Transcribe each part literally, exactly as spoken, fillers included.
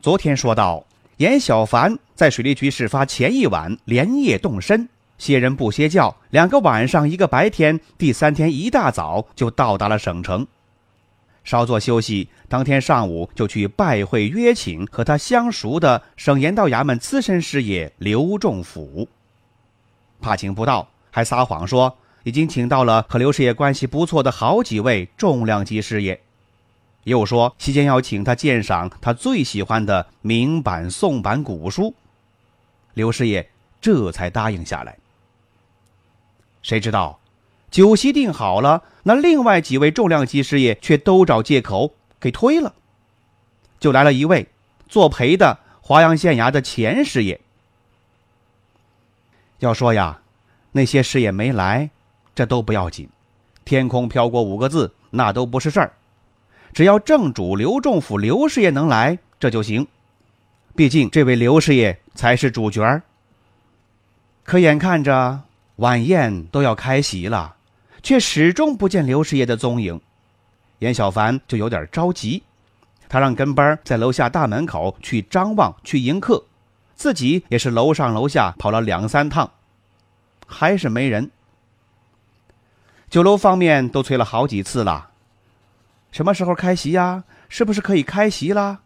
昨天说到，严小凡在水利局事发前一晚连夜动身，些人不歇觉，两个晚上一个白天，第三天一大早就到达了省城。稍作休息，当天上午就去拜会约请和他相熟的省盐道衙门资深师爷刘仲甫。怕请不到，还撒谎说已经请到了和刘师爷关系不错的好几位重量级师爷，又说期间要请他鉴赏他最喜欢的明版宋版古书。刘师爷这才答应下来。谁知道酒席定好了，那另外几位重量级师爷却都找借口给推了，就来了一位作陪的华阳县衙的钱师爷。要说呀，那些师爷没来这都不要紧，天空飘过五个字那都不是事儿，只要正主刘仲甫刘师爷能来这就行，毕竟这位刘师爷才是主角。可眼看着晚宴都要开席了，却始终不见刘师爷的踪影，严小凡就有点着急。他让跟班在楼下大门口去张望去迎客，自己也是楼上楼下跑了两三趟，还是没人。酒楼方面都催了好几次了，什么时候开席呀？是不是可以开席啦？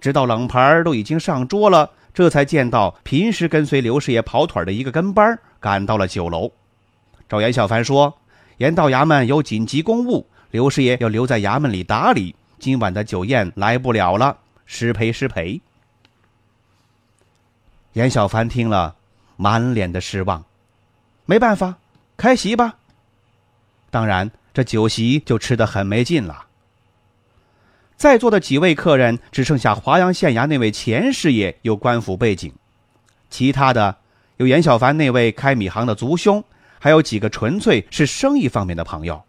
直到冷盘都已经上桌了，这才见到平时跟随刘师爷跑腿的一个跟班赶到了酒楼，找严小凡说，盐道衙门有紧急公务，刘师爷要留在衙门里打理，今晚的酒宴来不了了，失陪失陪。严小凡听了满脸的失望，没办法，开席吧。当然这酒席就吃得很没劲了，在座的几位客人只剩下华阳县衙那位钱师爷有官府背景，其他的有严小凡那位开米行的族兄，还有几个纯粹是生意方面的朋友。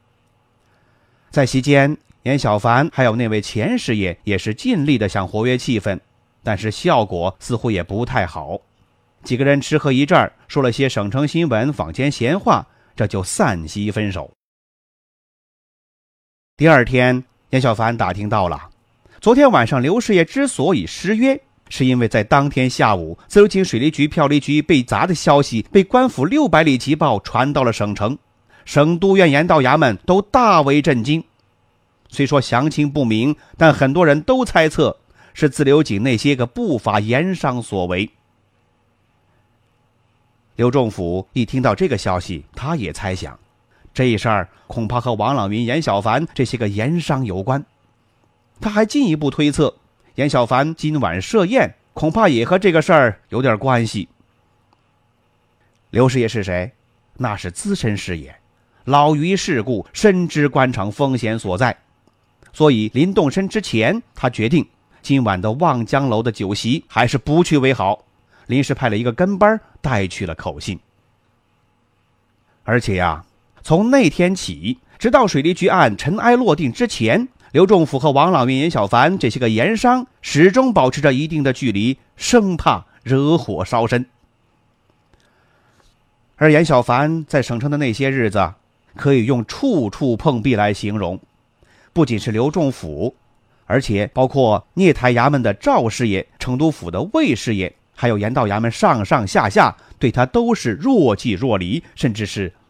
在席间，严小凡还有那位钱师爷也是尽力的想活跃气氛，但是效果似乎也不太好。几个人吃喝一阵儿，说了些省城新闻坊间闲话，这就散席分手。第二天，严小凡打听到了，昨天晚上刘师爷之所以失约，是因为在当天下午自流井水利局票利局被砸的消息被官府六百里急报传到了省城，省督院盐道衙门都大为震惊。虽说详情不明，但很多人都猜测是自流井那些个不法盐商所为。刘仲甫一听到这个消息，他也猜想这事儿恐怕和王朗云、严小凡这些个盐商有关。他还进一步推测，严小凡今晚设宴恐怕也和这个事儿有点关系。刘师爷是谁？那是资深师爷，老于世故，深知官场风险所在，所以临动身之前，他决定今晚的望江楼的酒席还是不去为好，临时派了一个跟班带去了口信。而且呀、啊从那天起，直到水利局案尘埃落定之前，刘仲甫和王朗云、严小凡这些个盐商始终保持着一定的距离，生怕惹火烧身。而严小凡在省城的那些日子，可以用处处碰壁来形容。不仅是刘仲甫，而且包括聂台衙门的赵师爷、成都府的魏师爷，还有盐道衙门上上下下，对他都是若即若离，甚至是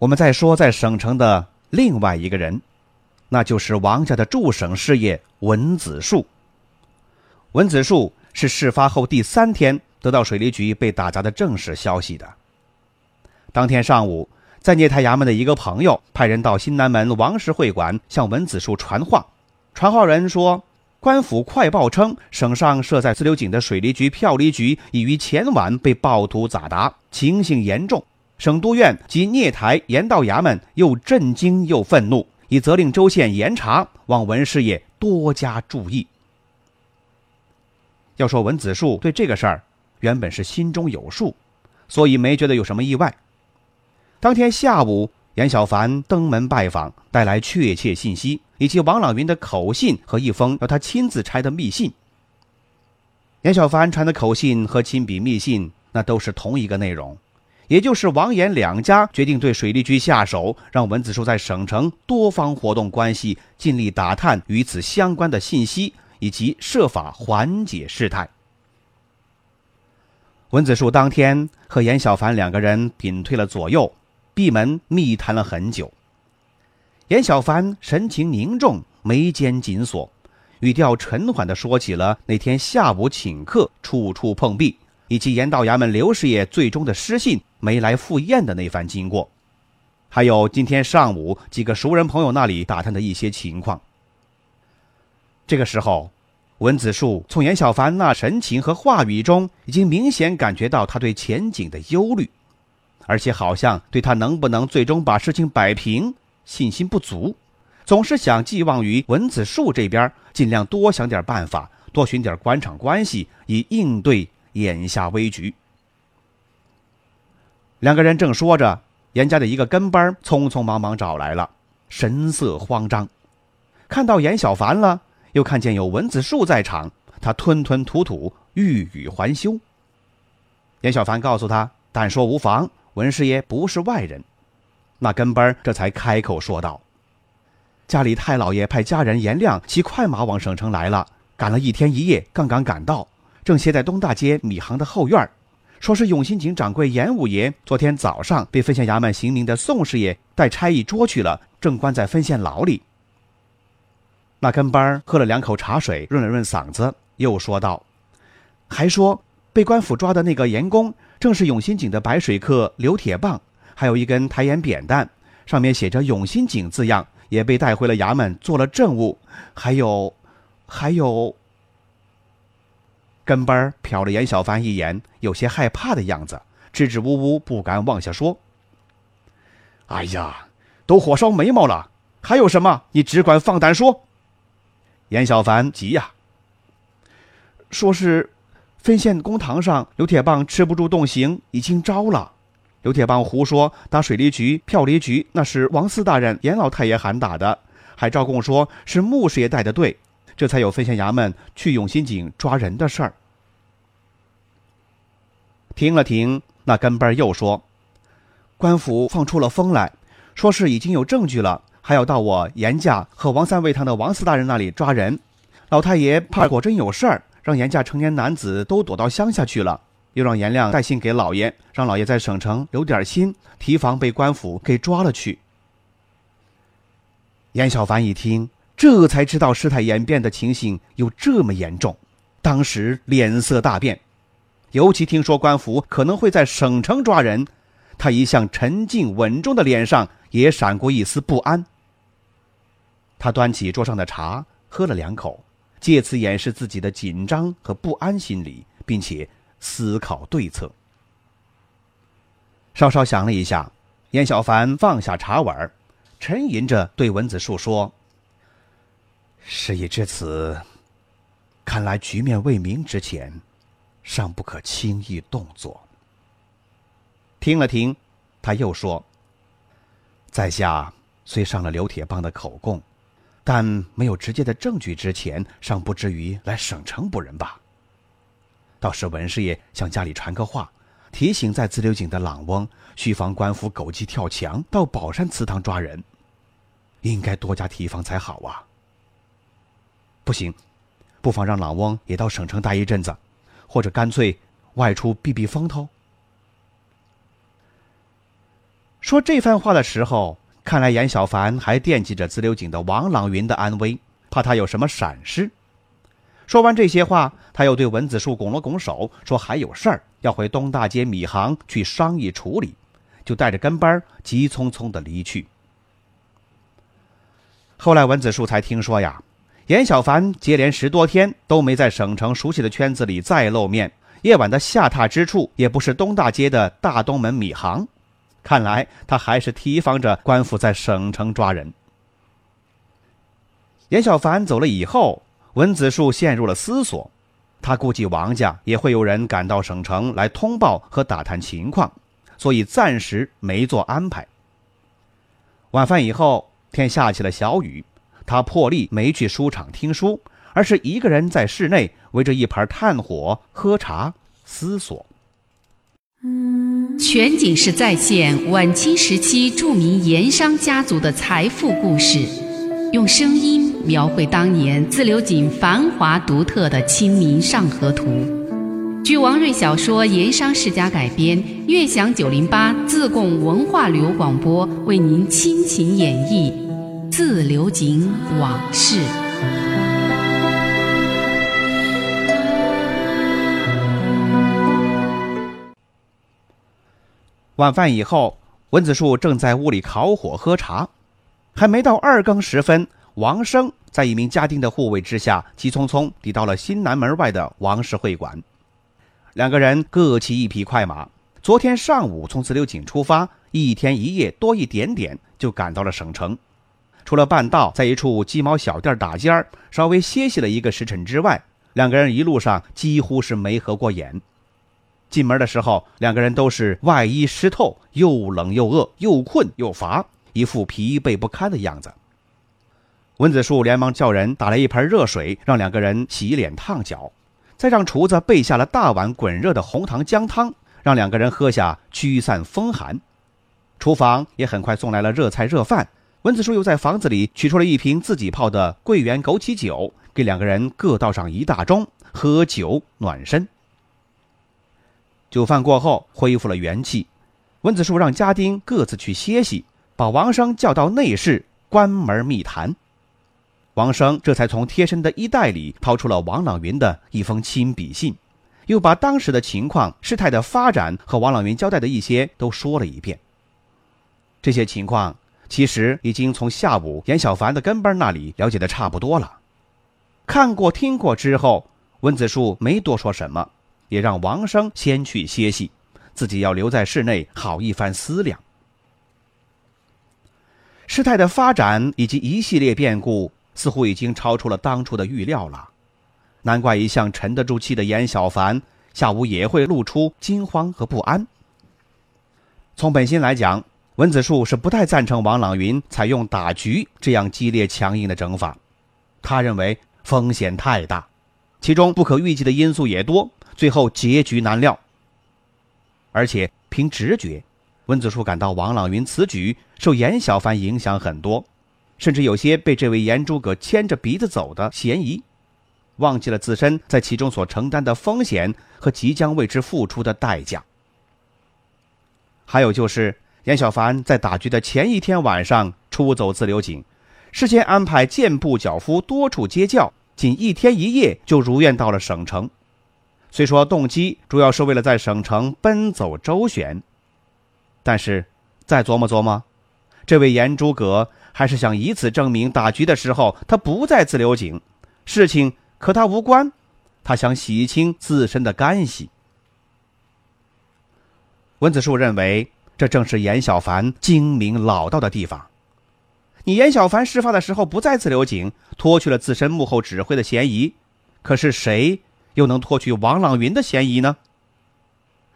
我们再说在省城的另外一个人，那就是王家的驻省师爷文子树。文子树是事发后第三天得到水利局被打砸的正式消息的。当天上午，在聂太衙门的一个朋友派人到新南门王氏会馆向文子树传话，传话人说，官府快报称，省上设在自流井的水利局、票利局已于前晚被暴徒砸砸，情形严重。省督院及聂台、盐道衙门又震惊又愤怒，已责令州县严查，望文师爷多加注意。要说文子树对这个事儿原本是心中有数，所以没觉得有什么意外。当天下午，严小凡登门拜访，带来确切信息，以及王朗云的口信和一封要他亲自拆的密信。严小凡传的口信和亲笔密信，那都是同一个内容，也就是王严两家决定对水利局下手，让文子树在省城多方活动关系，尽力打探与此相关的信息，以及设法缓解事态。文子树当天和严小凡两个人屏退了左右，闭门密谈了很久。严小凡神情凝重，眉间紧锁，语调沉缓地说起了那天下午请客处处碰壁，以及盐道衙门刘师爷最终的失信没来赴宴的那番经过，还有今天上午几个熟人朋友那里打探的一些情况。这个时候，文子树从严小凡那神情和话语中已经明显感觉到他对前景的忧虑，而且好像对他能不能最终把事情摆平信心不足，总是想寄望于文子树这边尽量多想点办法，多寻点官场关系，以应对眼下危局。两个人正说着，严家的一个跟班匆匆忙忙找来了，神色慌张。看到严小凡了，又看见有文子树在场，他吞吞吐吐，欲语还休。严小凡告诉他，但说无妨，文师爷不是外人。那跟班这才开口说道，家里太老爷派家人严亮骑快马往省城来了，赶了一天一夜，刚刚赶到，正歇在东大街米行的后院，说是永兴井掌柜严五爷昨天早上被分县衙门刑名的宋师爷带差役捉去了，正关在分县牢里。那跟班喝了两口茶水，润了润嗓子，又说道，还说被官府抓的那个盐工正是永兴井的白水客刘铁棒，还有一根抬盐扁担，上面写着永兴井字样，也被带回了衙门做了证物，还有还有跟班瞟了严小凡一眼，有些害怕的样子，支支吾吾不敢往下说。哎呀，都火烧眉毛了，还有什么你只管放胆说。严小凡急呀、啊、说是分县公堂上刘铁棒吃不住动刑，已经招了。刘铁棒胡说打水利局、票利局那是王四大人、严老太爷喊打的，还招供说是穆师爷带的队，这才有分县衙门去永兴井抓人的事儿。停了停，那跟班又说，官府放出了风来，说是已经有证据了，还要到我严家和王三味堂的王四大人那里抓人。老太爷怕果真有事儿，让严家成年男子都躲到乡下去了，又让严亮带信给老爷，让老爷在省城留点心，提防被官府给抓了去。严小凡一听，这才知道事态演变的情形有这么严重，当时脸色大变。尤其听说官府可能会在省城抓人，他一向沉静稳重的脸上也闪过一丝不安。他端起桌上的茶喝了两口，借此掩饰自己的紧张和不安心理，并且思考对策。稍稍想了一下，严小凡放下茶碗，沉吟着对文子树说，事已至此，看来局面未明之前，尚不可轻易动作。听了听，他又说，在下虽上了刘铁棒的口供，但没有直接的证据之前，尚不至于来省城捕人吧。倒是文师爷向家里传个话，提醒在自流井的朗翁需防官府狗急跳墙到宝山祠堂抓人，应该多加提防才好啊。不行，不妨让朗翁也到省城待一阵子，或者干脆外出避避风头。说这番话的时候，看来严小凡还惦记着自流井的王朗云的安危，怕他有什么闪失。说完这些话，他又对文子树拱了拱手，说还有事儿要回东大街米行去商议处理，就带着跟班急匆匆的离去。后来文子树才听说呀，严小凡接连十多天都没在省城熟悉的圈子里再露面，夜晚的下榻之处也不是东大街的大东门米行，看来他还是提防着官府在省城抓人。严小凡走了以后，文子树陷入了思索，他估计王家也会有人赶到省城来通报和打探情况，所以暂时没做安排。晚饭以后，天下起了小雨，他破例没去书场听书，而是一个人在室内围着一盘炭火喝茶思索。全景式再现晚清时期著名盐商家族的财富故事，用声音描绘当年自流井繁华独特的《清明上河图》。据王瑞小说《盐商世家》改编，悦享九零八自贡文化旅游广播为您亲情演绎自流井往事。晚饭以后，文子树正在屋里烤火喝茶，还没到二更时分，王生在一名家丁的护卫之下急匆匆抵到了新南门外的王氏会馆。两个人各骑一匹快马，昨天上午从自流井出发，一天一夜多一点点就赶到了省城。除了半道在一处鸡毛小店打尖儿稍微歇息了一个时辰之外，两个人一路上几乎是没合过眼。进门的时候，两个人都是外衣湿透，又冷又饿，又困又乏，一副疲惫不堪的样子。文子树连忙叫人打来一盆热水，让两个人洗脸烫脚，再让厨子备下了大碗滚热的红糖姜汤，让两个人喝下驱散风寒。厨房也很快送来了热菜热饭，文子树又在房子里取出了一瓶自己泡的桂圆枸杞酒，给两个人各倒上一大盅，喝酒暖身。酒饭过后，恢复了元气，文子树让家丁各自去歇息，把王生叫到内室关门密谈。王生这才从贴身的衣袋里掏出了王朗云的一封亲笔信，又把当时的情况、事态的发展和王朗云交代的一些都说了一遍。这些情况其实已经从下午严小凡的跟班那里了解的差不多了。看过听过之后，文子树没多说什么，也让王生先去歇息，自己要留在室内好一番思量。事态的发展以及一系列变故似乎已经超出了当初的预料了，难怪一向沉得住气的严小凡下午也会露出惊慌和不安。从本心来讲，文子树是不太赞成王朗云采用打局这样激烈强硬的整法，他认为风险太大，其中不可预计的因素也多，最后结局难料。而且凭直觉，文子树感到王朗云此举受严小凡影响很多，甚至有些被这位严诸葛牵着鼻子走的嫌疑，忘记了自身在其中所承担的风险和即将为之付出的代价。还有就是严小凡在打局的前一天晚上出走自流井，事先安排健步脚夫多处接教，仅一天一夜就如愿到了省城。虽说动机主要是为了在省城奔走周旋，但是再琢磨琢磨，这位严诸葛还是想以此证明打局的时候他不在自流井，事情和他无关，他想洗清自身的干系。文子树认为这正是严小凡精明老道的地方，你严小凡事发的时候不在自流井，脱去了自身幕后指挥的嫌疑，可是谁又能脱去王朗云的嫌疑呢？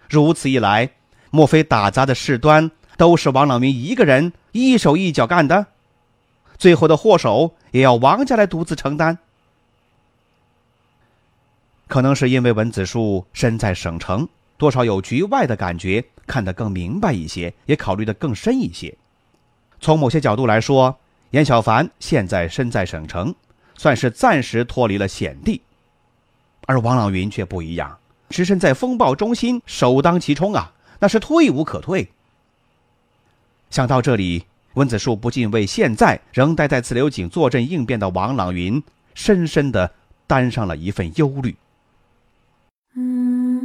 如此一来，莫非打砸的事端都是王朗云一个人一手一脚干的，最后的祸首也要王家来独自承担？可能是因为文子树身在省城，多少有局外的感觉，看得更明白一些，也考虑得更深一些。从某些角度来说，严小凡现在身在省城，算是暂时脱离了险地，而王朗云却不一样，置身在风暴中心，首当其冲啊，那是退无可退。想到这里，文子树不禁为现在仍待在自流井坐镇应变的王朗云深深地担上了一份忧虑。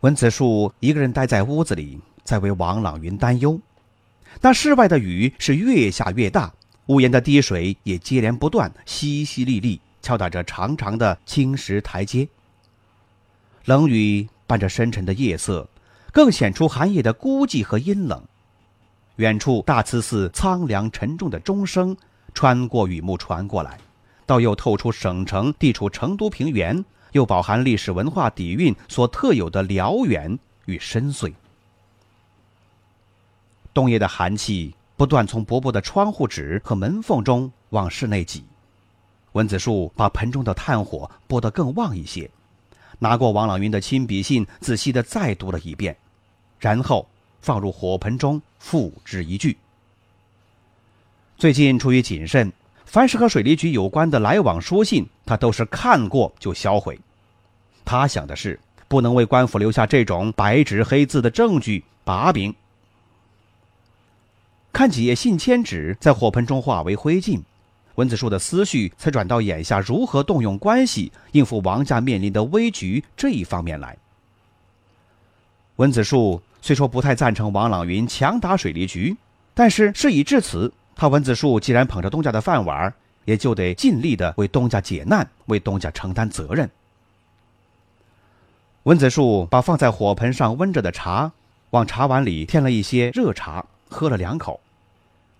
文子树一个人待在屋子里，在为王朗云担忧。那室外的雨是越下越大，屋檐的滴水也接连不断，淅淅沥沥敲打着长长的青石台阶。冷雨伴着深沉的夜色，更显出寒夜的孤寂和阴冷。远处大慈寺苍凉沉重的钟声穿过雨幕传过来，倒又透出省城地处成都平原，又饱含历史文化底蕴所特有的辽远与深邃。冬夜的寒气不断从薄薄的窗户纸和门缝中往室内挤。文子树把盆中的炭火拨得更旺一些，拿过王朗云的亲笔信仔细地再读了一遍，然后放入火盆中付之一炬。最近出于谨慎，凡是和水利局有关的来往书信，他都是看过就销毁。他想的是不能为官府留下这种白纸黑字的证据把柄。看几页信签纸在火盆中化为灰烬，文子树的思绪才转到眼下如何动用关系应付王家面临的危局这一方面来。文子树虽说不太赞成王朗云强打水利局，但是事已至此，他文子树既然捧着东家的饭碗，也就得尽力的为东家解难，为东家承担责任。文子树把放在火盆上温着的茶往茶碗里添了一些热茶，喝了两口，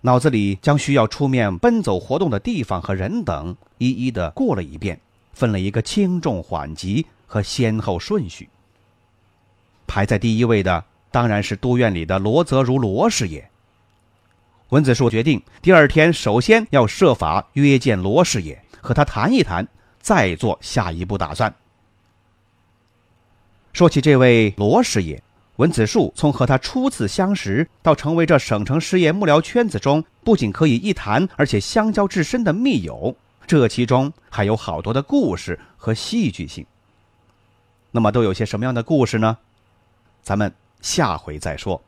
脑子里将需要出面奔走活动的地方和人等一一的过了一遍，分了一个轻重缓急和先后顺序。排在第一位的当然是都院里的罗泽如罗师爷。文子树决定第二天首先要设法约见罗师爷，和他谈一谈，再做下一步打算。说起这位罗师爷，文子树从和他初次相识到成为这省城师爷幕僚圈子中不仅可以一谈，而且相交至深的密友，这其中还有好多的故事和戏剧性。那么都有些什么样的故事呢？咱们下回再说。